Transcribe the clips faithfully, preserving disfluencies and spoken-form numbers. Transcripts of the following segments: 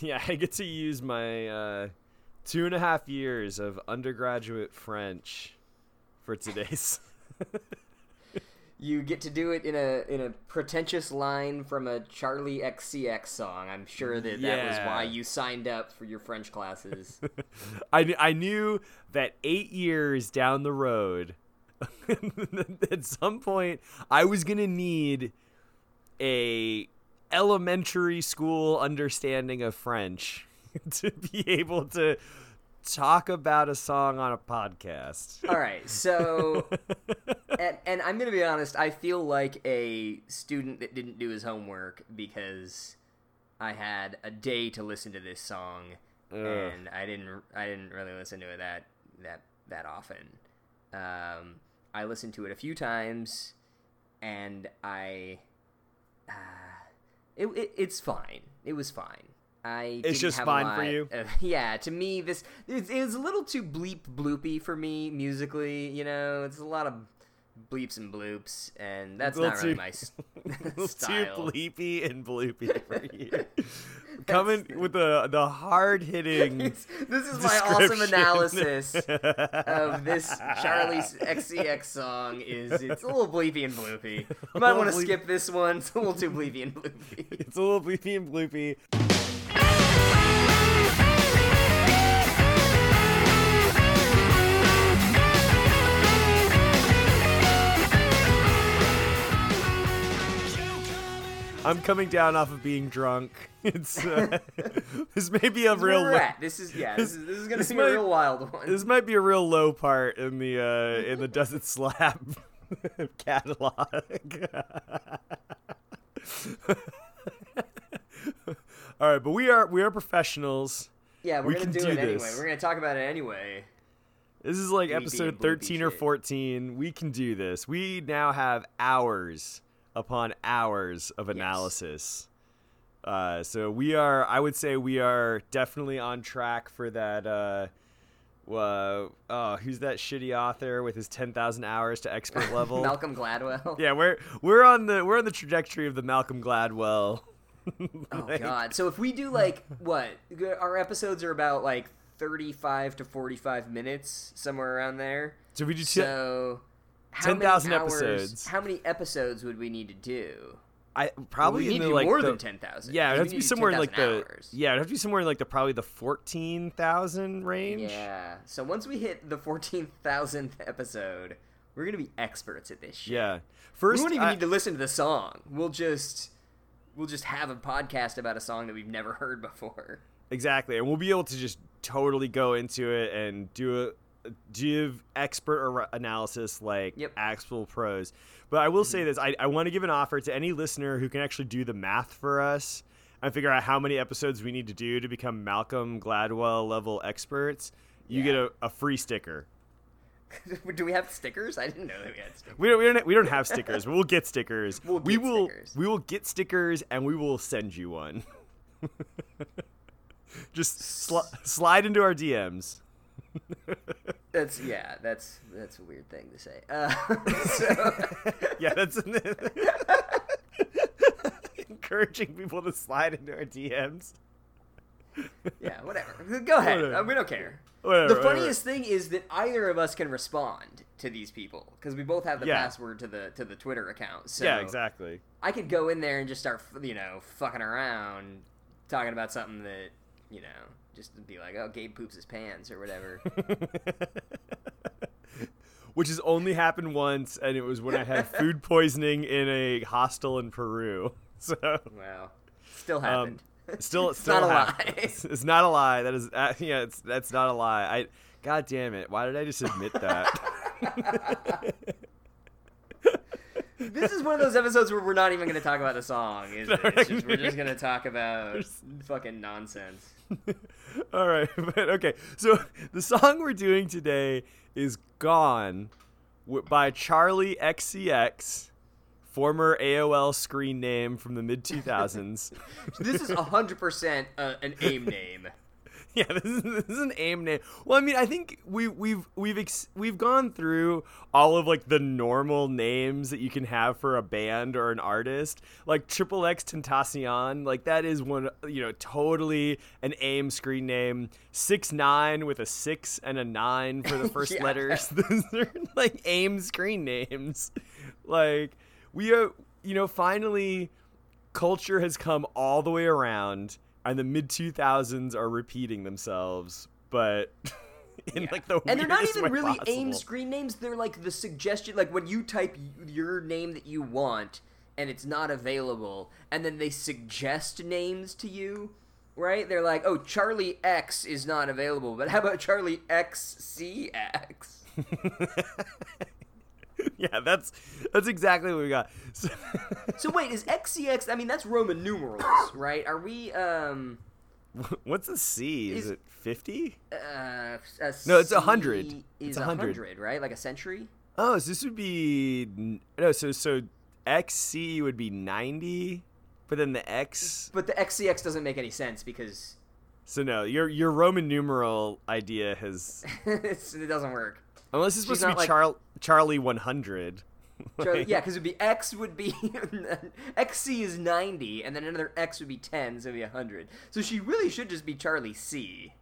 yeah, I get to use my uh, two and a half years of undergraduate French for today's. You get to do it in a in a pretentious line from a Charli X C X song. I'm sure that yeah. that was why you signed up for your French classes. I, I knew that eight years down the road, at some point, I was going to need a elementary school understanding of French to be able to talk about a song on a podcast. All right, so and, and I'm gonna be honest, I feel like a student that didn't do his homework because I had a day to listen to this song. Ugh. And I didn't I didn't really listen to it that that that often. um I listened to it a few times and I uh, it, it it's fine it was fine I it's just fine for you. Of, yeah, to me, this it, it was a little too bleep bloopy for me musically. You know, it's a lot of bleeps and bloops, and that's not really too, my s- style. Too bleepy and bloopy for you. Coming with the the hard hitting. This is my awesome analysis of this Charli X C X song. Is it's a little bleepy and bloopy. You might want to skip this one. It's a little too bleepy and bloopy. It's a little bleepy and bloopy. I'm coming down off of being drunk. It's uh, this may be a this real low, this is yeah this, this is this is gonna this be might, a real wild one. This might be a real low part in the uh, in the Does It Slap catalog. All right, but we are we are professionals. Yeah, we're we gonna do, do it this. anyway. We're gonna talk about it anyway. This is like episode thirteen or fourteen. Shit. We can do this. We now have hours upon hours of analysis. Yes. Uh, so we are. I would say we are definitely on track for that. Uh, uh, oh, who's that shitty author with his ten thousand hours to expert level? Malcolm Gladwell. Yeah, we're we're on the we're on the trajectory of the Malcolm Gladwell. Oh, God. So if we do, like, what? Our episodes are about, like, thirty-five to forty-five minutes, somewhere around there. So we do so ten thousand episodes. How many episodes would we need to do? I probably well, we in need the, to do like more the, than ten thousand. Yeah, it would have to be somewhere in, like, the hours. Yeah, it would have to be somewhere in, like, the probably the fourteen thousand range. Yeah. So once we hit the fourteen thousandth episode, we're going to be experts at this shit. Yeah. First, we won't even I, need to listen to the song. We'll just... We'll just have a podcast about a song that we've never heard before. Exactly. And we'll be able to just totally go into it and do a give expert analysis, like yep. actual pros. But I will mm-hmm. say this. I, I want to give an offer to any listener who can actually do the math for us and figure out how many episodes we need to do to become Malcolm Gladwell level experts. You yeah. get a, a free sticker. Do we have stickers? I didn't know that we had stickers. We don't. We don't, we don't have stickers. But we'll get stickers. We'll get we will. Stickers. We will get stickers, and we will send you one. Just sl- slide into our D Ms. That's yeah. That's that's a weird thing to say. Uh, so. Yeah, that's encouraging people to slide into our D Ms. Yeah, whatever. Go ahead. Whatever. Uh, we don't care. Whatever, the funniest whatever. thing is that either of us can respond to these people because we both have the yeah. password to the to the Twitter account. So yeah, exactly. I could go in there and just start, you know, fucking around, talking about something that, you know, just be like, oh, Gabe poops his pants or whatever. Which has only happened once, and it was when I had food poisoning in a hostel in Peru. So well, still happened. Um, Still, it's still not a lie. It's, it's not a lie. That is, uh, yeah, it's that's not a lie. I, God damn it! Why did I just admit that? This is one of those episodes where we're not even going to talk about the song. Is it? It's just, we're just going to talk about fucking nonsense. All right, but okay. So the song we're doing today is "Gone" by Charli X C X. Former A O L screen name from the mid two thousands. This is one hundred percent uh, an AIM name. Yeah, this is, this is an A I M name. Well, I mean, I think we we've we've ex- we've gone through all of like the normal names that you can have for a band or an artist, like Triple X Tentacion. Like that is one, you know, totally an A I M screen name. six nine with a six and a nine for the first yeah. letters. Those are like A I M screen names. Like we are, you know, finally, culture has come all the way around. And the mid two thousands are repeating themselves, but in yeah. like the weirdest way possible. And they're not even really A I M screen names. They're like the suggestion, like when you type your name that you want and it's not available, and then they suggest names to you, right? They're like, oh, Charli X is not available, but how about Charli X C X? Yeah, that's that's exactly what we got. So, so wait, is X C X? I mean, that's Roman numerals, right? Are we? Um, What's a C? Is, is it fifty? Uh, no, it's a hundred. It's a hundred, right? Like a century. Oh, so this would be no. So so X C would be ninety, but then the X. But the X C X doesn't make any sense because. So no, your your Roman numeral idea has. it's, it doesn't work. Unless it's supposed to be like, Char- Charli one hundred. Charli, yeah, because it would be X would be... X C is ninety, and then another X would be ten, so it would be one hundred. So she really should just be Charli C.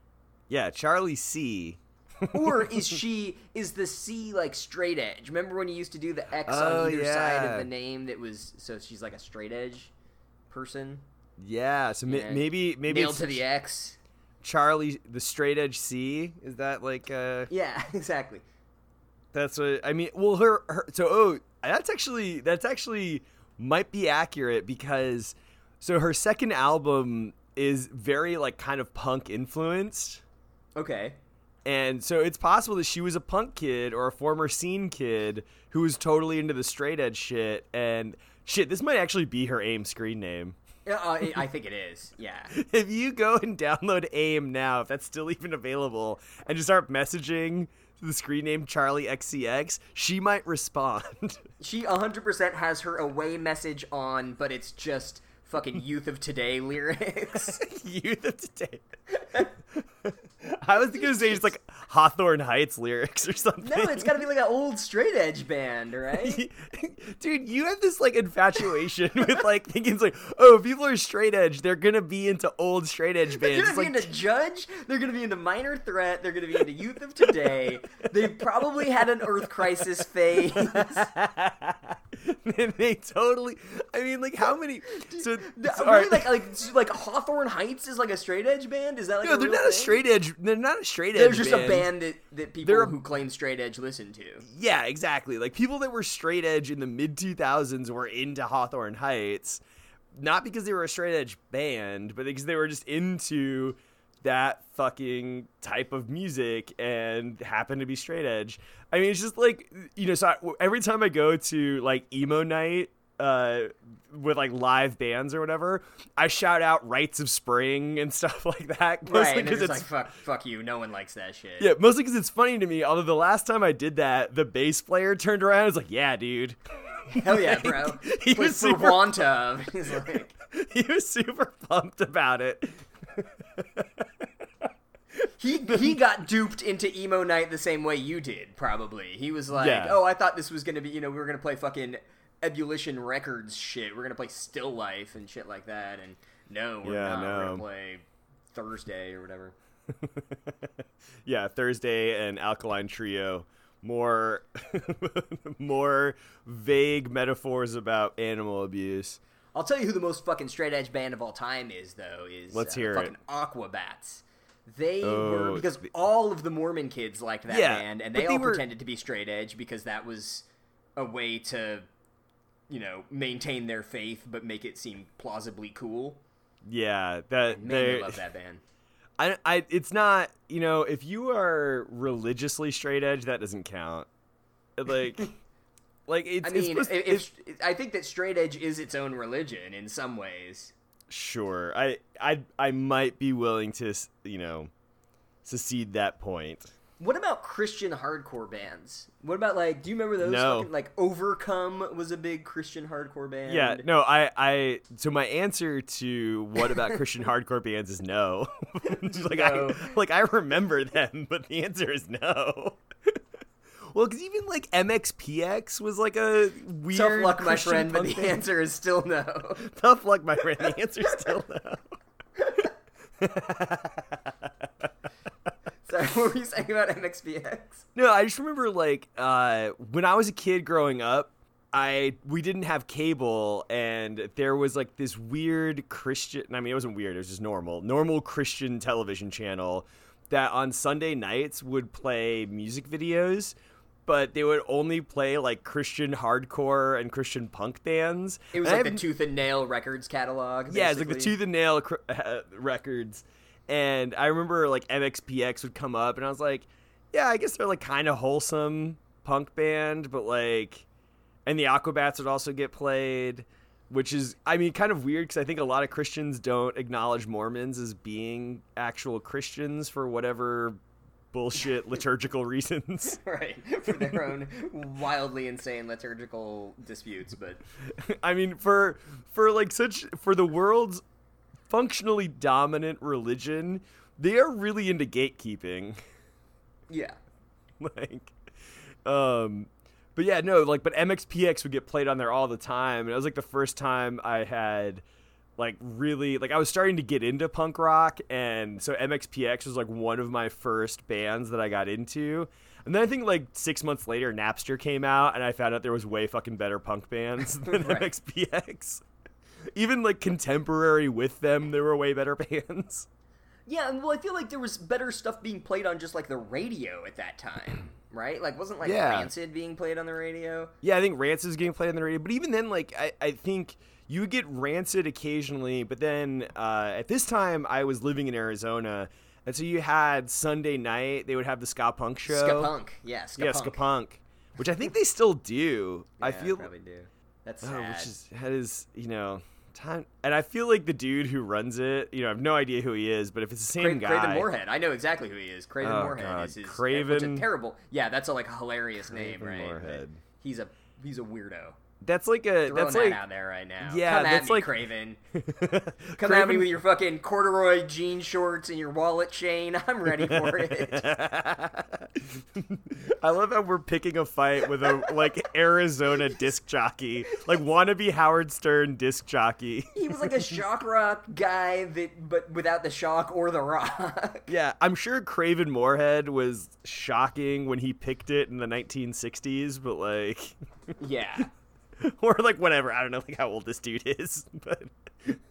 Yeah, Charli C. Or is she... Is the C, like, straight edge? Remember when you used to do the X oh, on either yeah. side of the name that was... So she's, like, a straight edge person? Yeah, so ma- maybe... maybe nailed to the X. Charli, the straight edge C? Is that, like, uh... Yeah, exactly. That's what I mean. Well, her, her. So, oh, that's actually that's actually might be accurate because, so her second album is very like kind of punk influenced. Okay. And so it's possible that she was a punk kid or a former scene kid who was totally into the straight edge shit. And shit, this might actually be her A I M screen name. Uh, I think it is, yeah. If you go and download A I M now, if that's still even available, and just start messaging the screen name Charli X C X, she might respond. She one hundred percent has her away message on, but it's just fucking Youth of Today lyrics. Youth of Today. I was going to say just like Hawthorne Heights lyrics or something. No, it's got to be like an old straight edge band, right? Dude, you have this like infatuation with like thinking it's like, oh, if people are straight edge, they're going to be into old straight edge bands. They're going to be like, into Judge. They're going to be into Minor Threat. They're going to be into Youth of Today. They probably had an Earth Crisis phase. They totally, I mean, like how many? So, so really, like, like, like Hawthorne Heights is like a straight edge band? Is that like no, a they're not thing? A straight edge. They're not a straight edge. They're just band. a band that, that people they're, who claim straight edge listen to. Yeah, exactly. Like people that were straight edge in the mid two thousands were into Hawthorne Heights, not because they were a straight edge band, but because they were just into that fucking type of music and happen to be straight edge. I mean, it's just like, you know, so I, every time I go to like emo night uh, with like live bands or whatever, I shout out Rites of Spring and stuff like that. Right, and they're just like, fuck, fuck you, no one likes that shit. Yeah, mostly because it's funny to me, although the last time I did that, the bass player turned around and was like, yeah, dude. Hell yeah, bro. Like, he was for super, want of. He's like... He was super pumped about it. He he got duped into emo night the same way you did, probably. He was like, yeah. oh, I thought this was going to be, you know, we were going to play fucking Ebullition Records shit. We're going to play Still Life and shit like that. And no, we're yeah, not. No. We're going to play Thursday or whatever. Yeah, Thursday and Alkaline Trio. More, more vague metaphors about animal abuse. I'll tell you who the most fucking straight edge band of all time is, though, is Let's uh, hear fucking it. Aquabats. They oh, were, because the... all of the Mormon kids liked that yeah, band, and they, they all were... pretended to be straight edge because that was a way to, you know, maintain their faith but make it seem plausibly cool. Yeah. that Man, they love that band. I, I, it's not, you know, if you are religiously straight edge, that doesn't count. Like... Like it's, I mean, it's, if, if, I think that straight edge is its own religion in some ways. Sure, I, I, I might be willing to, you know, secede that point. What about Christian hardcore bands? What about, like, do you remember those? No. Fucking, like, Overcome was a big Christian hardcore band. Yeah, no, I, I so my answer to what about Christian hardcore bands is no. like, no. I, like, I remember them, but the answer is no. Well, because even, like, M X P X was, like, a weird Tough luck, Christian my friend, but the answer is still no. Tough luck, my friend, the answer is still no. Sorry, what were you saying about M X P X? No, I just remember, like, uh, when I was a kid growing up, I we didn't have cable, and there was, like, this weird Christian... I mean, it wasn't weird. It was just normal. Normal Christian television channel that on Sunday nights would play music videos, but they would only play, like, Christian hardcore and Christian punk bands. It was, and like, I've... the Tooth and Nail Records catalog, basically. Yeah, it's like the Tooth and Nail uh, records. And I remember, like, M X P X would come up, and I was like, yeah, I guess they're, like, kind of wholesome punk band, but, like, and the Aquabats would also get played, which is, I mean, kind of weird, because I think a lot of Christians don't acknowledge Mormons as being actual Christians for whatever bullshit liturgical reasons. Right, for their own wildly insane liturgical disputes, but... I mean, for, for, like, such, for the world's functionally dominant religion, they are really into gatekeeping. Yeah. Like, um, but yeah, no, like, but M X P X would get played on there all the time, and it was, like, the first time I had, like, really, like, I was starting to get into punk rock, and so M X P X was, like, one of my first bands that I got into, and then I think, like, six months later, Napster came out, and I found out there was way fucking better punk bands than right. M X P X. Even, like, contemporary with them, there were way better bands. Yeah, and, well, I feel like there was better stuff being played on just, like, the radio at that time, right? Like, wasn't, like, yeah. Rancid being played on the radio? Yeah, I think Rancid was getting played on the radio. But even then, like, I, I think you would get Rancid occasionally. But then uh, at this time, I was living in Arizona. And so you had Sunday night, they would have the ska punk show. Ska punk, yeah, ska yeah, punk. Yeah, ska punk, which I think they still do. Yeah, I feel probably do. That's sad. Oh, which is, that is, you know... Time. And I feel like the dude who runs it, you know, I have no idea who he is, but if it's the same Craven, guy. Craven Moorhead. I know exactly who he is. Craven oh, Moorhead God. is his Craven, a terrible. Yeah, that's a like hilarious Craven name, right? Moorhead. He's a he's a weirdo. That's like a Throwing that's that like out there right now. Yeah, Come that's at me, like Craven. Come Craven... at me with your fucking corduroy jean shorts and your wallet chain. I'm ready for it. I love how we're picking a fight with a like Arizona disc jockey, like wannabe Howard Stern disc jockey. He was like a shock rock guy that, but without the shock or the rock. Yeah, I'm sure Craven Moorhead was shocking when he picked it in the nineteen sixties, but like, yeah. Or, like, whatever. I don't know, like, how old this dude is, but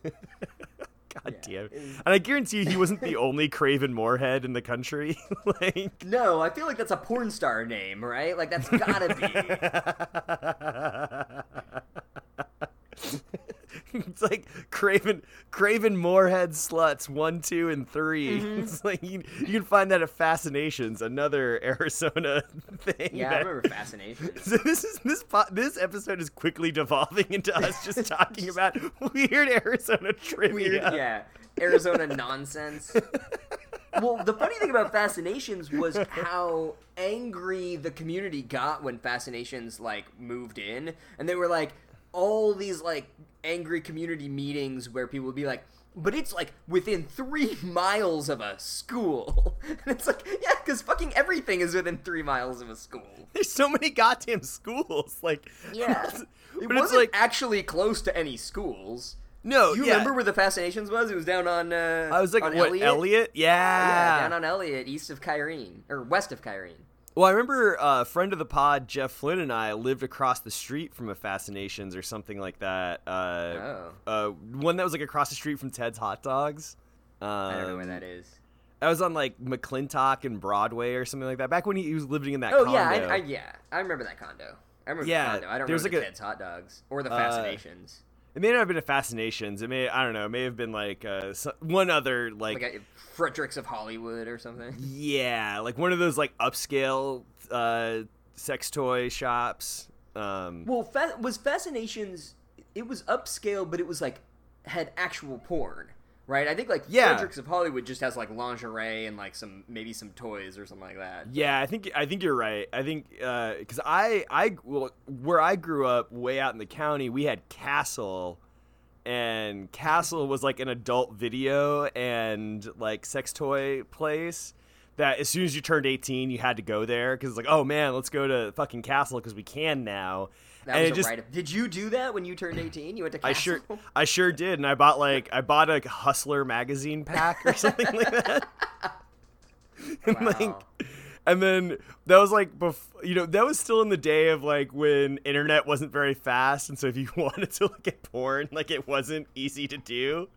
God yeah. damn it. And I guarantee you he wasn't the only Craven Moorhead in the country. Like, no, I feel like that's a porn star name, right? Like, that's gotta be. It's like Craven Craven Moorhead sluts one, two, and three. Mm-hmm. It's like you, you can find that at Fascinations, another Arizona thing. Yeah, that, I remember Fascinations. So this is this this episode is quickly devolving into us just talking just, about weird Arizona trivia. Weird, yeah, Arizona nonsense. Well, the funny thing about Fascinations was how angry the community got when Fascinations like moved in, and they were like. All these, like, angry community meetings where people would be like, but it's, like, within three miles of a school. And it's like, yeah, because fucking everything is within three miles of a school. There's so many goddamn schools. Like, yeah. It but wasn't it's like, actually close to any schools. No, You yeah. remember where the Fascinations was? It was down on uh, I was like, what, Elliott? Elliott? Yeah. Yeah, down on Elliott, east of Kyrene, or west of Kyrene. Well, I remember a friend of the pod, Jeff Flynn, and I lived across the street from a Fascinations or something like that. Uh, oh. Uh, one that was, like, across the street from Ted's Hot Dogs. Um, I don't know where that is. I was on, like, McClintock and Broadway or something like that, back when he, he was living in that oh, condo. Oh, yeah, I, I, yeah. I remember that condo. I remember yeah, the condo. I don't remember like the a, Ted's Hot Dogs or the Fascinations. Uh, It may not have been a Fascinations. It may, I don't know, it may have been, like, uh, one other, like... Like a Frederick's of Hollywood or something? Yeah, like one of those, like, upscale uh, sex toy shops. Um, well, fa- was Fascinations, it was upscale, but it was, like, had actual porn. right? I think, like, yeah. Frederick's of Hollywood just has, like, lingerie and, like, some maybe some toys or something like that. Yeah, I think I think you're right. I think uh, – because I, I – well, where I grew up way out in the county, we had Castle, and Castle was, like, an adult video and, like, sex toy place that as soon as you turned eighteen, you had to go there because it's like, oh, man, let's go to fucking Castle because we can now. That and was a just, write-up. Did you do that when you turned eighteen? You went to Castle? I sure, I sure did, and I bought like I bought a Hustler magazine pack or something like that. And wow. Like, and then that was like, bef- you know, that was still in the day of like when internet wasn't very fast, and so if you wanted to look at porn, like it wasn't easy to do.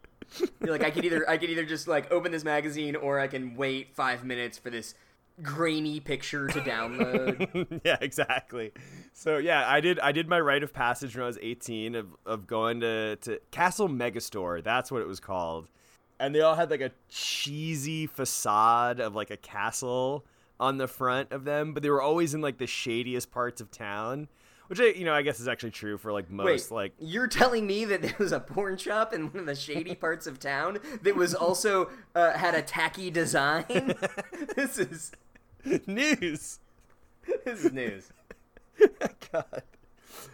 You're like, I could either I could either just like open this magazine, or I can wait five minutes for this grainy picture to download. Yeah, exactly. So yeah, I did I did my rite of passage when I was eighteen of, of going to, to Castle Megastore, that's what it was called. And they all had like a cheesy facade of like a castle on the front of them, but they were always in like the shadiest parts of town. Which, I, you know, I guess is actually true for, like, most, Wait, like... you're telling me that there was a porn shop in one of the shady parts of town that was also, uh, had a tacky design? This is... news. This is news. God.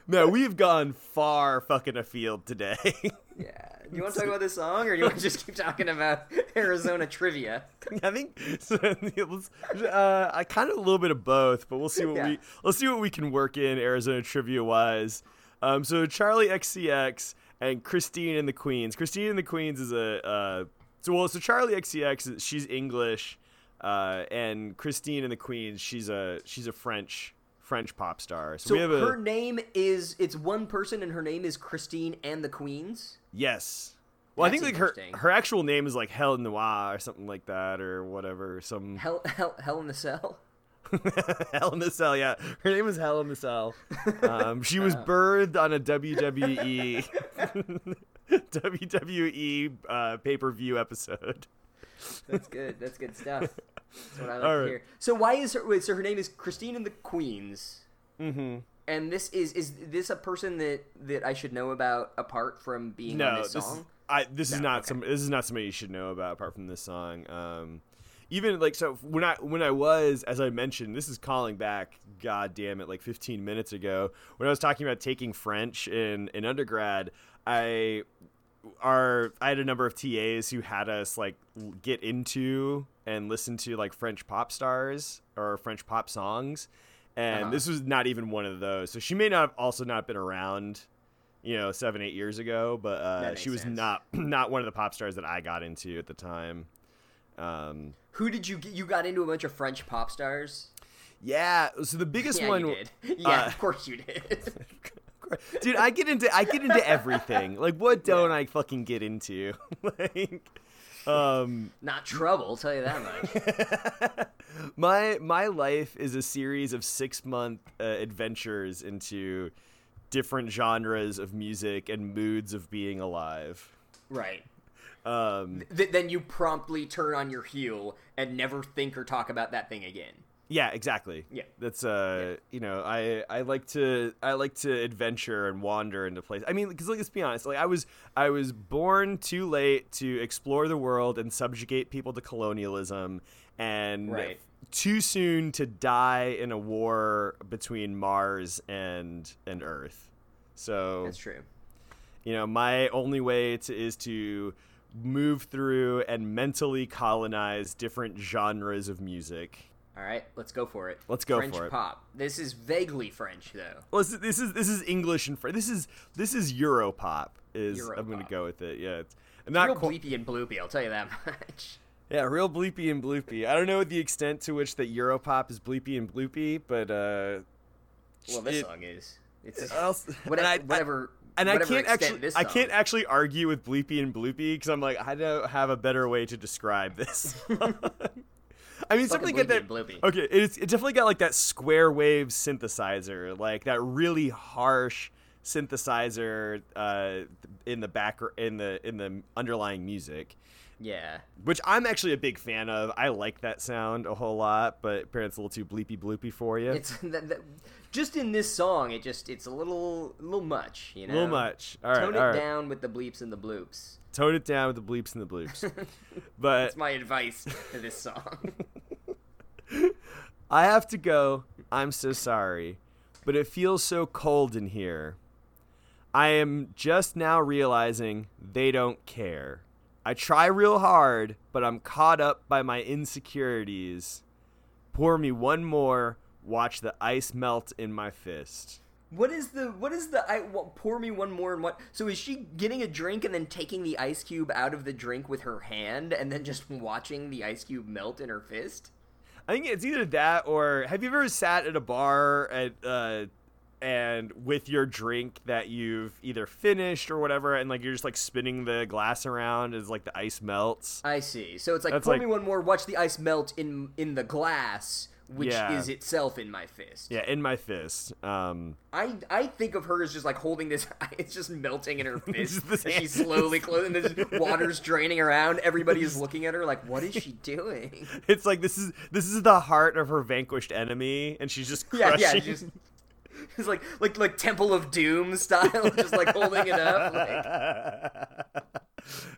No, we've gone far fucking afield today. Yeah. Do you want to talk about this song, or do you want to just keep talking about Arizona trivia? I think so, uh, I kind of a little bit of both, but we'll see what yeah. we let's see what we can work in Arizona trivia wise. Um, so Charli X C X and Christine and the Queens. Christine and the Queens is a uh, so well so Charli X C X, she's English, uh, and Christine and the Queens, she's a she's a French. French pop star. So, so we have a, her name is it's one person, and her name is Christine and the Queens. Yes. Well, that's I think like her her actual name is like Hell Noir or something like that, or whatever. Some Hell Hell Hell in the Cell. Hell in the Cell. Yeah, her name is Hell in the Cell. Um, she was birthed on a W W E W W E uh, pay per view episode. That's good. That's good stuff. That's what I like right. to hear. So why is her? Wait, so her name is Christine and the Queens. Mm-hmm. And this is is this a person that, that I should know about apart from being no, on this, this song? Is, I, this no, is not okay. some. This is not somebody you should know about apart from this song. Um, even like so when I when I was as I mentioned, this is calling back. God damn it! Like fifteen minutes ago, when I was talking about taking French in, in undergrad, I. Our, I had a number of T As who had us like get into and listen to like French pop stars or French pop songs, and uh-huh. this was not even one of those. So she may not have also not been around, you know, seven eight years ago, but uh, she was sense. not not one of the pop stars that I got into at the time. Um, Who did you get? You got into a bunch of French pop stars. Yeah. So the biggest yeah, one. You did. Yeah, uh, of course you did. Dude, I get into I get into everything. Like, what don't yeah. I fucking get into? Like, um, not trouble. I'll tell you that much. my my life is a series of six month uh, adventures into different genres of music and moods of being alive. Right. Um. Th- then you promptly turn on your heel and never think or talk about that thing again. Yeah, exactly. Yeah, that's uh, yeah. you know, I, I like to I like to adventure and wander into places. I mean, because like, let's be honest, like I was I was born too late to explore the world and subjugate people to colonialism, and right. too soon to die in a war between Mars and and Earth. So that's true. You know, my only way to, is to move through and mentally colonize different genres of music. All right, let's go for it. Let's go French for it. French pop. This is vaguely French, though. Well, this is this is, this is English and French. This is this is Europop. Is Europop. I'm going to go with it. Yeah, it's, it's not real qu- bleepy and bloopy. I'll tell you that much. Yeah, real bleepy and bloopy. I don't know the extent to which that Europop is bleepy and bloopy, but uh, well, this it, song is. It's I'll, whatever. I, whatever I, And I can't actually, I can't actually argue with bleepy and bloopy because I'm like, I don't have a better way to describe this. I mean, something like that. Okay, it's it definitely got like that square wave synthesizer, like that really harsh synthesizer uh, in the back in the in the underlying music. Yeah, which I'm actually a big fan of. I like that sound a whole lot, but apparently it's a little too bleepy bloopy for you. It's that, that, just in this song, it just it's a little a little much, you know. A little much. All right, tone it down with the bleeps and the bloops. Tone it down with the bleeps and the bleeps. But that's my advice to this song. I have to go. I'm so sorry. But it feels so cold in here. I am just now realizing they don't care. I try real hard, but I'm caught up by my insecurities. Pour me one more. Watch the ice melt in my fist. What is the, what is the, I, what, pour me one more and what, so is she getting a drink and then taking the ice cube out of the drink with her hand and then just watching the ice cube melt in her fist? I think it's either that or, have you ever sat at a bar at, uh, and with your drink that you've either finished or whatever, and like you're just like spinning the glass around as like the ice melts? I see. So it's like, that's pour like, me one more, watch the ice melt in in the glass, which yeah. is itself in my fist. Yeah, in my fist. Um, I I think of her as just like holding this, it's just melting in her fist. And she's slowly closing, and the water's draining around. Everybody is looking at her like, what is she doing? It's like, this is this is the heart of her vanquished enemy, and she's just crushing. Yeah, yeah, just, it's like, like, like Temple of Doom style, just like holding it up. Like.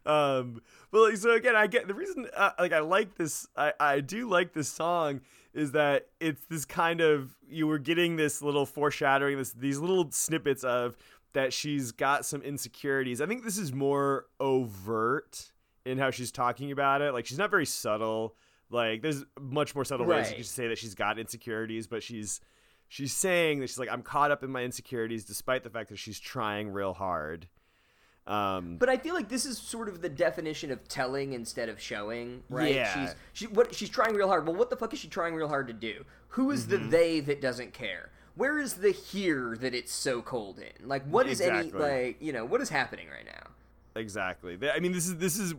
Um, but like, so again, I get the reason, uh, like I like this, I, I do like this song, is that it's this kind of, you were getting this little foreshadowing, this these little snippets of that she's got some insecurities. I think this is more overt in how she's talking about it. Like, she's not very subtle. Like, there's much more subtle right. ways you could say that she's got insecurities, but she's she's saying that she's like, I'm caught up in my insecurities, despite the fact that she's trying real hard. Um, but I feel like this is sort of the definition of telling instead of showing, right? Yeah. She's, she, what, she's trying real hard. Well, what the fuck is she trying real hard to do? Who is mm-hmm. the they that doesn't care? Where is the here that it's so cold in? Like, what is exactly. any, like, you know, what is happening right now? Exactly. I mean, this is, this is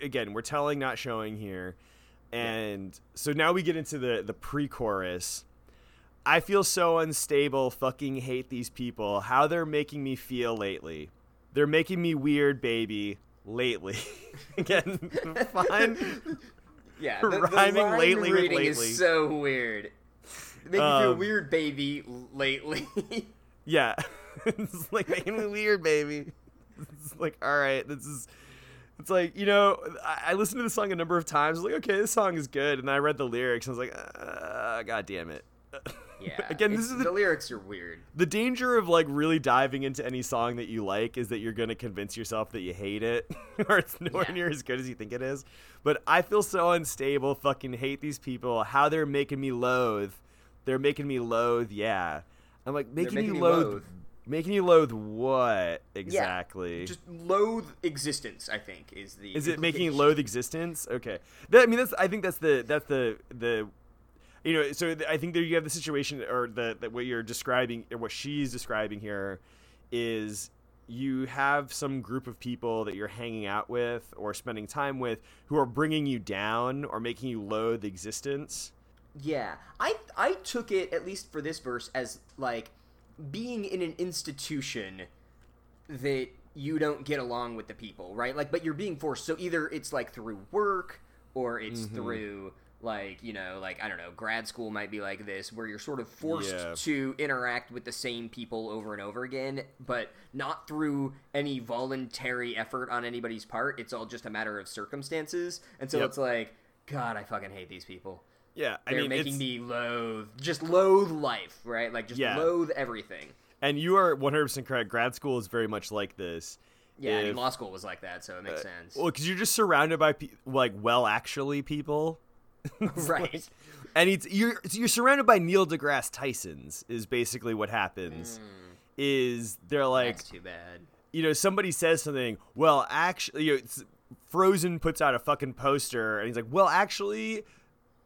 again, we're telling, not showing here. And yeah. so now we get into the, the pre-chorus. I feel so unstable, fucking hate these people, how they're making me feel lately. They're making me weird, baby, lately. Again, fine. Yeah, the, the rhyming line lately reading with lately is so weird. Making um, me feel weird, baby, lately. Yeah, it's like making me weird, baby. It's like, all right, this is. It's like, you know, I, I listened to this song a number of times. I was like, okay, this song is good, and I read the lyrics and I was like, uh, God damn it. Yeah. Again, this is the, the lyrics are weird. The danger of like really diving into any song that you like is that you're going to convince yourself that you hate it or it's nowhere yeah. near as good as you think it is. But I feel so unstable, fucking hate these people, how they're making me loathe. They're making me loathe, yeah. I'm like, making, making you loathe, loathe. Making you loathe what exactly? Yeah, just loathe existence, I think, is the Is it making you loathe existence? Okay. That, I mean that's I think that's the that's the the you know, so I think that you have the situation, or the, the what you're describing, or what she's describing here, is you have some group of people that you're hanging out with or spending time with who are bringing you down or making you loathe existence. Yeah, I I took it, at least for this verse, as like being in an institution that you don't get along with the people, right? Like, but you're being forced. So either it's like through work or it's mm-hmm. through. Like, you know, like, I don't know, grad school might be like this, where you're sort of forced yeah. to interact with the same people over and over again, but not through any voluntary effort on anybody's part. It's all just a matter of circumstances. And so yep. it's like, God, I fucking hate these people. Yeah. I They're mean, making it's... me loathe, just loathe life, right? Like, just yeah. loathe everything. And you are one hundred percent correct. Grad school is very much like this. Yeah, if, I mean, law school was like that, so it makes uh, sense. Well, because you're just surrounded by, pe- like, well, actually people. Right. Like, and it's you're you're surrounded by Neil deGrasse Tysons is basically what happens. Mm. Is they're like, that's too bad. You know, somebody says something, well, actually, you know, it's, Frozen puts out a fucking poster and he's like, well, actually,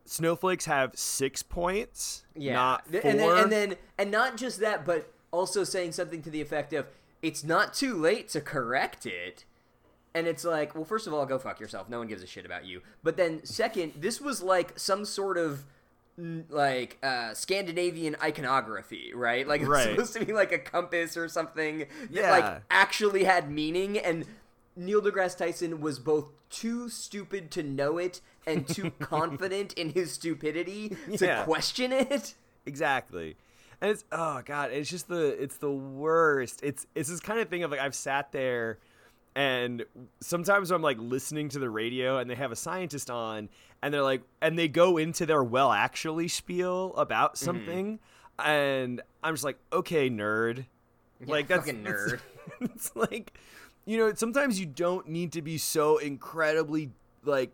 snowflakes have six points, yeah. not four. And then, and then and not just that, but also saying something to the effect of, it's not too late to correct it. And it's like, well, first of all, go fuck yourself. No one gives a shit about you. But then second, this was like some sort of like uh, Scandinavian iconography, right? Like right. It was supposed to be like a compass or something yeah. that like actually had meaning. And Neil deGrasse Tyson was both too stupid to know it and too confident in his stupidity to yeah. question it. Exactly. And it's, oh God, it's just the, it's the worst. It's, it's this kind of thing of like, I've sat there And sometimes I'm like listening to the radio and they have a scientist on and they're like, and they go into their well actually spiel about something. Mm-hmm. And I'm just like, okay, nerd. Yeah, like that's fucking nerd. It's, it's like, you know, sometimes you don't need to be so incredibly like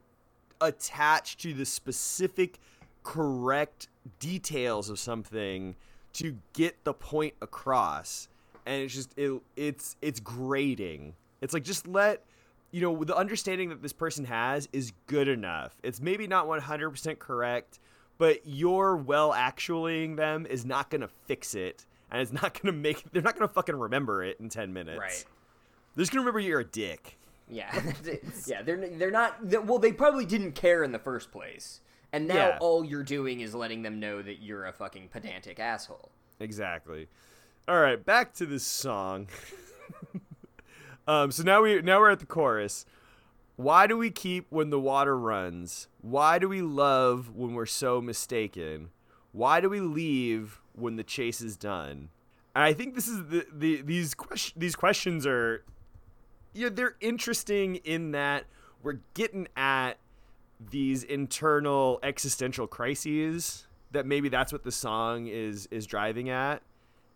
attached to the specific correct details of something to get the point across. And it's just, it, it's, it's grating. It's like, just let, you know, the understanding that this person has is good enough. It's maybe not one hundred percent correct, but your well actuallying them is not going to fix it. And it's not going to make, they're not going to fucking remember it in ten minutes. Right. They're just going to remember you're a dick. Yeah. yeah. They're, they're not, they're, well, they probably didn't care in the first place. And now yeah. all you're doing is letting them know that you're a fucking pedantic asshole. Exactly. All right. Back to this song. Um, so now we now we're at the chorus. Why do we keep when the water runs? Why do we love when we're so mistaken? Why do we leave when the chase is done? And I think this is the, the these question, these questions are, you know, they're interesting in that we're getting at these internal existential crises that maybe that's what the song is is driving at,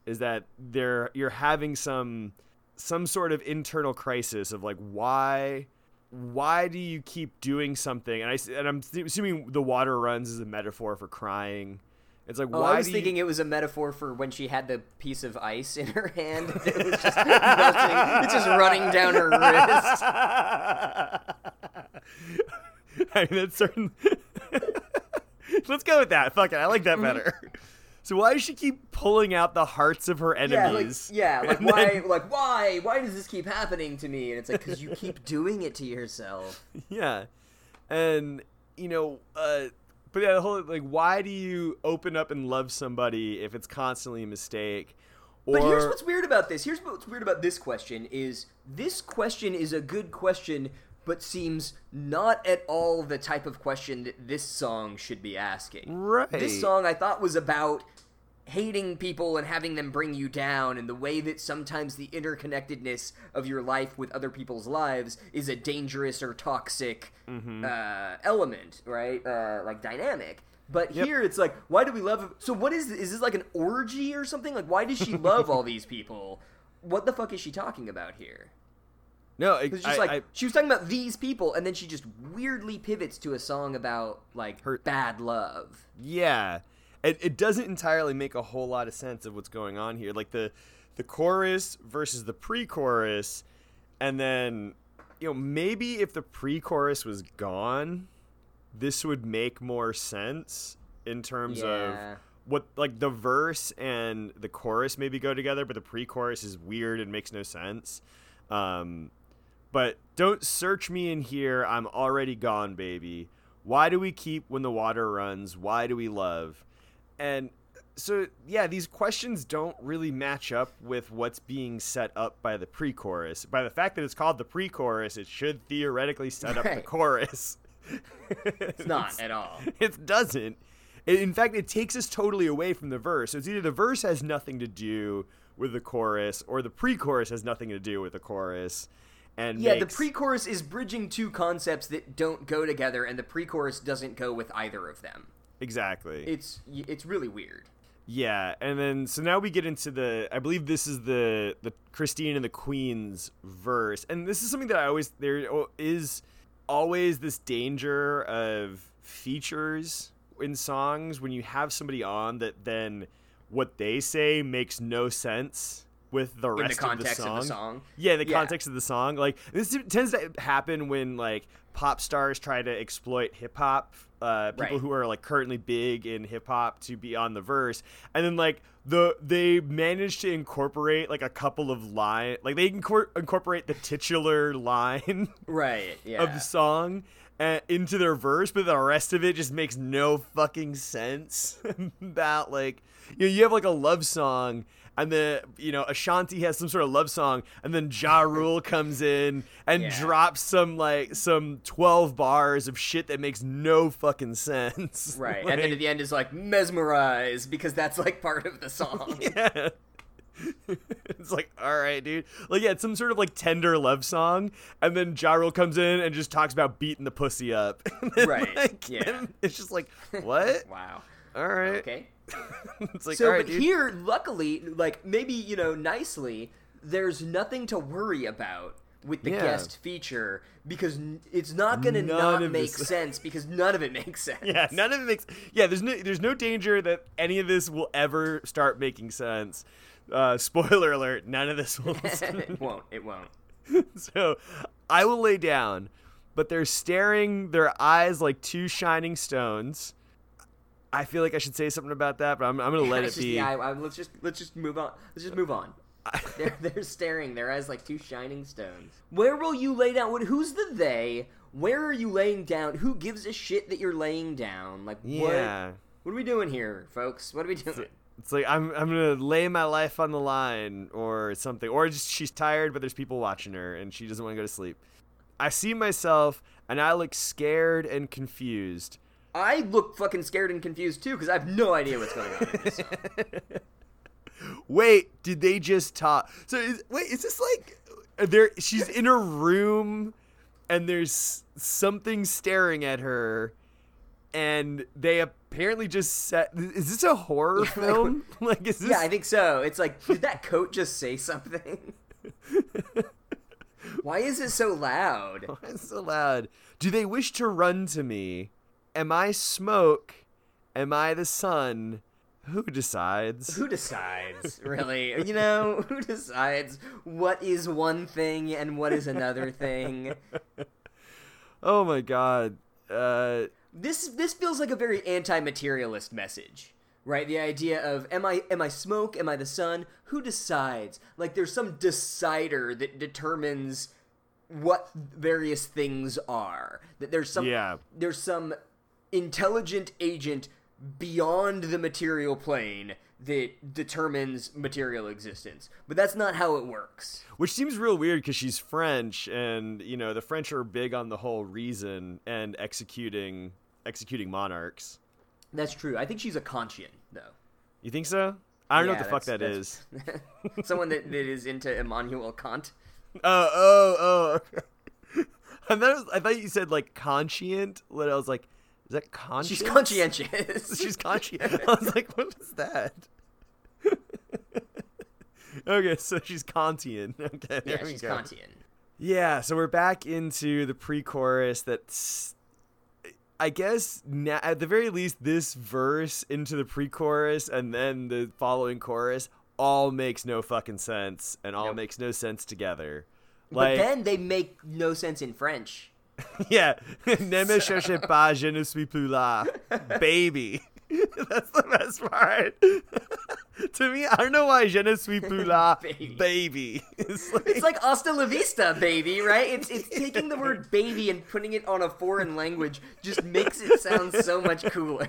is that they're you're having some. some sort of internal crisis of like, why, why do you keep doing something? And I, and I'm th- assuming the water runs is a metaphor for crying. It's like, oh, why I was do thinking you... it was a metaphor for when she had the piece of ice in her hand. It was just melting. It's just running down her wrist. I mean, that's certain. Let's go with that. Fuck it. I like that better. So why does she keep pulling out the hearts of her enemies? Yeah, like, yeah, like why? Then, like why? Why does this keep happening to me? And it's like, because you keep doing it to yourself. Yeah, and you know, uh, but yeah, the whole like, why do you open up and love somebody if it's constantly a mistake? Or... But here's what's weird about this. Here's what's weird about this question is this question is a good question, but seems not at all the type of question that this song should be asking. Right. This song I thought was about hating people and having them bring you down, and the way that sometimes the interconnectedness of your life with other people's lives is a dangerous or toxic mm-hmm. uh, element, right? Uh, like dynamic. But yep. here it's like, why do we love – so what is – is this like an orgy or something? Like, why does she love all these people? What the fuck is she talking about here? No, it, it was just I, like I, she was talking about these people, and then she just weirdly pivots to a song about like her bad love. Yeah, it, it doesn't entirely make a whole lot of sense of what's going on here. Like the the chorus versus the pre-chorus, and then you know maybe if the pre-chorus was gone, this would make more sense in terms yeah. of what like the verse and the chorus maybe go together, but the pre-chorus is weird and makes no sense. Um. But don't search me in here. I'm already gone, baby. Why do we keep when the water runs? Why do we love? And so, yeah, these questions don't really match up with what's being set up by the pre-chorus. By the fact that it's called the pre-chorus, it should theoretically set right. up the chorus. It's not it's, at all. It doesn't. It, in fact, it takes us totally away from the verse. So it's either the verse has nothing to do with the chorus or the pre-chorus has nothing to do with the chorus. And yeah, makes... the pre-chorus is bridging two concepts that don't go together, and the pre-chorus doesn't go with either of them. Exactly. It's it's really weird. Yeah, and then so now we get into the. I believe this is the the Christine and the Queens verse, and this is something that I always there is always this danger of features in songs when you have somebody on that then what they say makes no sense. With the rest the of, the song. of the song. Yeah, in the yeah. context of the song. Like, this tends to happen when, like, pop stars try to exploit hip-hop, uh, people right. who are, like, currently big in hip-hop to be on the verse. And then, like, the they manage to incorporate, like, a couple of lines. Like, they incor- incorporate the titular line right, yeah. of the song uh, into their verse, but the rest of it just makes no fucking sense about, like, you know, you have, like, a love song. And then, you know, Ashanti has some sort of love song, and then Ja Rule comes in and yeah. drops some, like, some twelve bars of shit that makes no fucking sense. Right. Like, and then at the end is, like, Mesmerize, because that's, like, part of the song. Yeah. It's like, all right, dude. Like, yeah, it's some sort of like tender love song, and then Ja Rule comes in and just talks about beating the pussy up. Then, right. Like, yeah. It's just like, what? Wow. All right. Okay. It's like, so, all right, but dude. Here, luckily, like maybe you know, nicely, there's nothing to worry about with the yeah. guest feature, because it's not going to not make sense because none of it makes sense. Yeah, none of it makes. Yeah, there's no there's no danger that any of this will ever start making sense. Uh, spoiler alert, none of this will. It won't. It won't. So I will lay down, but they're staring, their eyes like two shining stones. I feel like I should say something about that, but I'm, I'm going to let it be. Yeah, I, I, let's just let's just move on. Let's just move on. they're, they're staring, their eyes like two shining stones. Where will you lay down? What, who's the they? Where are you laying down? Who gives a shit that you're laying down? Like, yeah. what, what are we doing here, folks? What are we doing? It's, it's like, I'm I'm going to lay my life on the line or something. Or just she's tired, but there's people watching her, and she doesn't want to go to sleep. I see myself, and I look scared and confused. I look fucking scared and confused, too, because I have no idea what's going on in this song. Wait, did they just talk? So, is, wait, is this like, there? She's in her room, and there's something staring at her, and they apparently just said, is this a horror film? Like, is this? Yeah, I think so. It's like, did that coat just say something? Why is it so loud? Why is it so loud? Do they wish to run to me? Am I smoke? Am I the sun? Who decides? Who decides, really? You know, who decides what is one thing and what is another thing? Oh, my God. Uh, this this feels like a very anti-materialist message, right? The idea of, am I am I smoke? Am I the sun? Who decides? Like, there's some decider that determines what various things are. That there's some yeah. there's some... intelligent agent beyond the material plane that determines material existence. But that's not how it works. Which seems real weird because she's French, and, you know, the French are big on the whole reason and executing executing monarchs. That's true. I think she's a Kantian, though. You think so? I don't yeah, know what the fuck that that's... is. Someone that, that is into Immanuel Kant. Uh, oh, oh, I thought, it was, I thought you said, like, conscient. I was like... Is that conscious? She's conscientious. She's conscientious. I was like, what is that? Okay, so she's Kantian. Okay, there yeah, we she's go. Kantian. Yeah, so we're back into the pre-chorus that's, I guess, na- at the very least, this verse into the pre-chorus and then the following chorus all makes no fucking sense and all nope. makes no sense together. Like, but then they make no sense in French. Yeah, ne me cherchez pas, je ne suis plus là, baby. That's the best part. To me, I don't know why je ne suis plus là, baby. baby. It's, like... it's like hasta la vista, baby, right? It's it's taking the word baby and putting it on a foreign language just makes it sound so much cooler.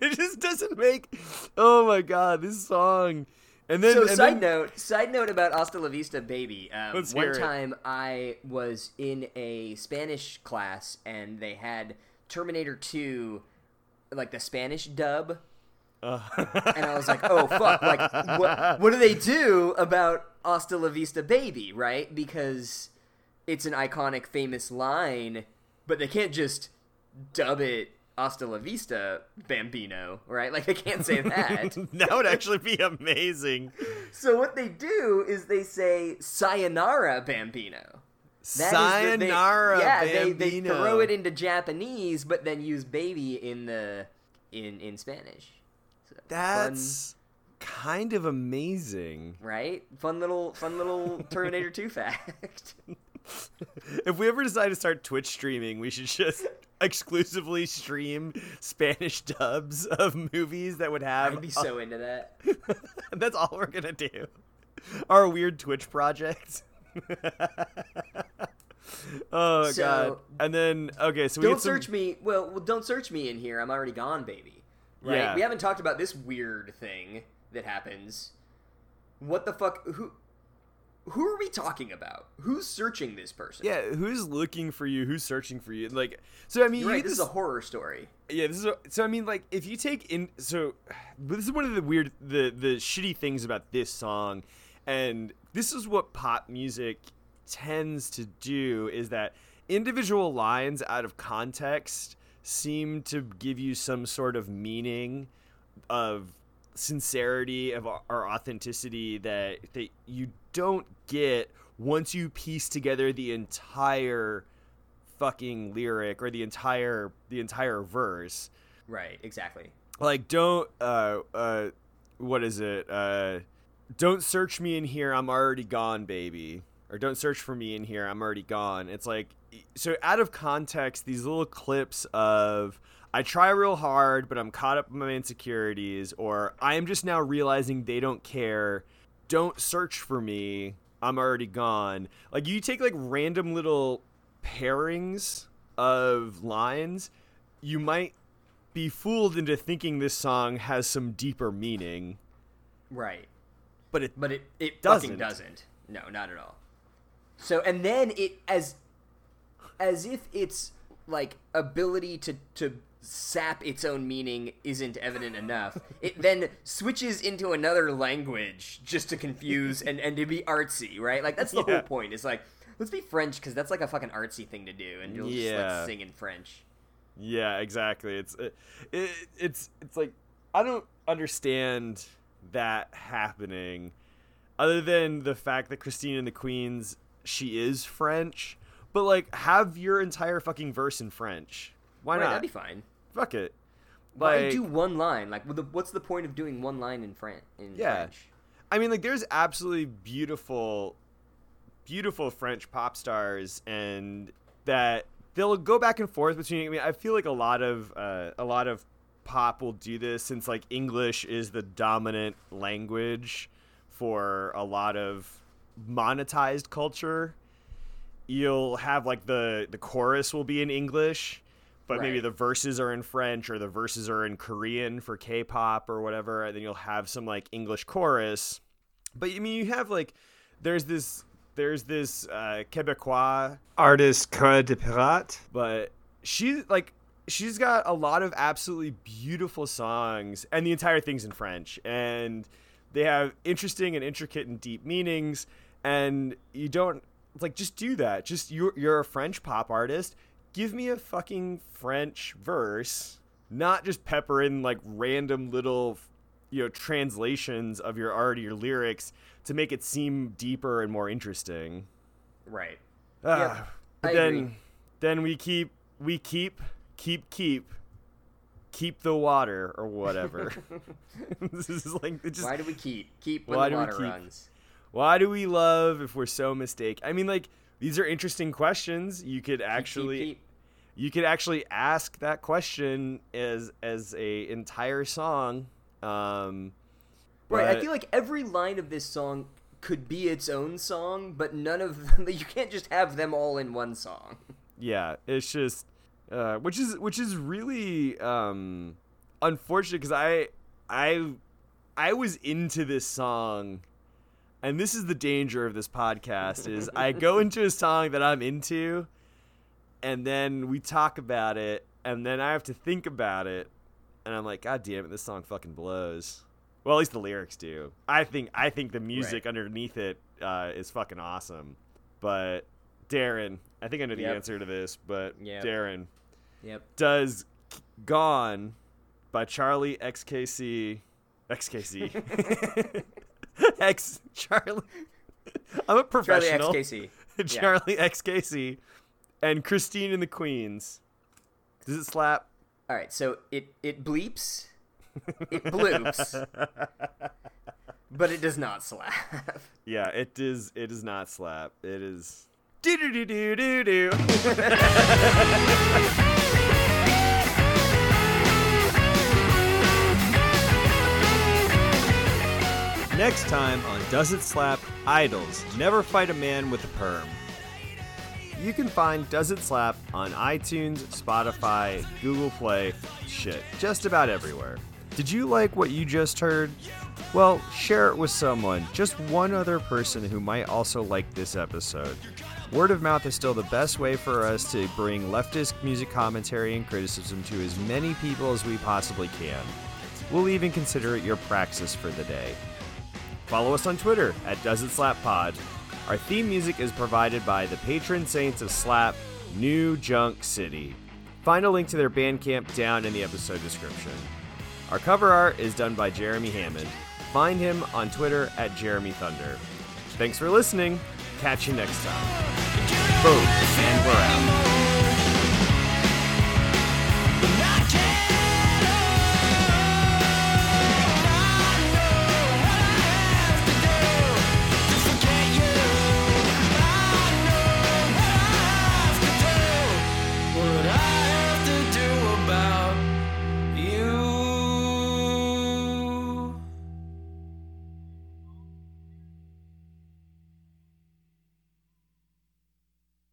It just doesn't make. Oh my God, this song. And then, so, and side then... note, side note about Hasta La Vista, Baby. Um, one time it. I was in a Spanish class, and they had Terminator two, like, the Spanish dub. Uh. And I was like, oh, fuck, like, what, what do they do about Hasta La Vista, Baby, right? Because it's an iconic, famous line, but they can't just dub it. Hasta la vista, bambino, right? Like, they can't say that. That would actually be amazing. So what they do is they say, sayonara, bambino. That sayonara, is the, they, yeah, bambino. They, they throw it into Japanese, but then use baby in the in, in Spanish. So, That's fun, kind of amazing. Right? Fun little, fun little Terminator two fact. If we ever decide to start Twitch streaming, we should just exclusively stream Spanish dubs of movies that would have... I'd be so into that. That's all we're going to do. Our weird Twitch project. Oh, so, God. And then, okay, so we Don't some... search me... Well, well, don't search me in here. I'm already gone, baby. Right? Yeah. We haven't talked about this weird thing that happens. What the fuck... Who... who are we talking about? Who's searching this person? Yeah, who's looking for you? Who's searching for you? Like, so I mean, You're right, you this is a horror story. Yeah, this is a, so I mean, like, if you take in, so this is one of the weird, the the shitty things about this song, and this is what pop music tends to do, is that individual lines out of context seem to give you some sort of meaning of sincerity of or authenticity that that you don't get once you piece together the entire fucking lyric or the entire the entire verse. Right, exactly. Like, don't uh uh what is it? Uh don't search me in here, I'm already gone, baby. Or don't search for me in here, I'm already gone. It's like, so out of context, these little clips of I try real hard, but I'm caught up in my insecurities, or I am just now realizing they don't care. Don't search for me, I'm already gone. Like, you take like random little pairings of lines, you might be fooled into thinking this song has some deeper meaning. Right. But it but it, it doesn't. fucking doesn't. No, not at all. So, and then it as as if it's like ability to to sap its own meaning isn't evident enough, it then switches into another language just to confuse and, and to be artsy, right? Like, that's the yeah. whole point. It's like, let's be French because that's like a fucking artsy thing to do, and you'll yeah. just like sing in French. Yeah, exactly. It's it, it, it's it's like, I don't understand that happening, other than the fact that Christine and the Queens, she is French. But, like, have your entire fucking verse in French. Why right, not? That'd be fine. Fuck it. Like, why do one line? Like, what's the point of doing one line in Fran- in yeah. French? I mean, like, there's absolutely beautiful, beautiful French pop stars, and that they'll go back and forth between. I mean, I feel like a lot of uh, a lot of pop will do this, since like English is the dominant language for a lot of monetized culture. You'll have like the the chorus will be in English, but right. maybe the verses are in French, or the verses are in Korean for K-pop or whatever, and then you'll have some like English chorus. But I mean, you have like there's this there's this uh Quebecois artist de Pirate, but she like she's got a lot of absolutely beautiful songs, and the entire thing's in French, and they have interesting and intricate and deep meanings, and you don't. It's like, just do that. Just you're you're a French pop artist. Give me a fucking French verse, not just pepper in like random little, you know, translations of your art or your lyrics to make it seem deeper and more interesting. Right. Uh, yeah. But I then, agree. then we keep we keep keep keep keep the water or whatever. This is like it just, why do we keep keep when the water runs? Why do we love if we're so mistaken? I mean, like, these are interesting questions. You could actually, keep, keep, keep. you could actually ask that question as as a entire song. Um, right. But I feel like every line of this song could be its own song, but none of them. You can't just have them all in one song. Yeah, it's just, uh, which is which is really um, unfortunate, because I I I was into this song. And this is the danger of this podcast, is I go into a song that I'm into, and then we talk about it, and then I have to think about it, and I'm like, God damn it, this song fucking blows. Well, at least the lyrics do. I think I think the music right. underneath it uh, is fucking awesome. But Darren, I think I know the yep. answer to this, but yep. Darren, yep. does Gone by Charli X K C... X K C... X Charli, I'm a professional. Charli X K C, Charli yeah. X K C, and Christine and the Queens. Does it slap? All right, so it it bleeps, it bloops, but it does not slap. Yeah, it is. It does not slap. It is do do do do do do. Next time on Does It Slap? Idols Never Fight a Man with a Perm. You can find Does It Slap on iTunes, Spotify, Google Play, shit, just about everywhere. Did you like what you just heard? Well, share it with someone, just one other person who might also like this episode. Word of mouth is still the best way for us to bring leftist music commentary and criticism to as many people as we possibly can. We'll even consider it your praxis for the day. Follow us on Twitter at DoesItSlapPod. Our theme music is provided by the patron saints of Slap, New Junk City. Find a link to their Bandcamp down in the episode description. Our cover art is done by Jeremy Hammond. Find him on Twitter at Jeremy Thunder. Thanks for listening. Catch you next time. Boom, and we're out.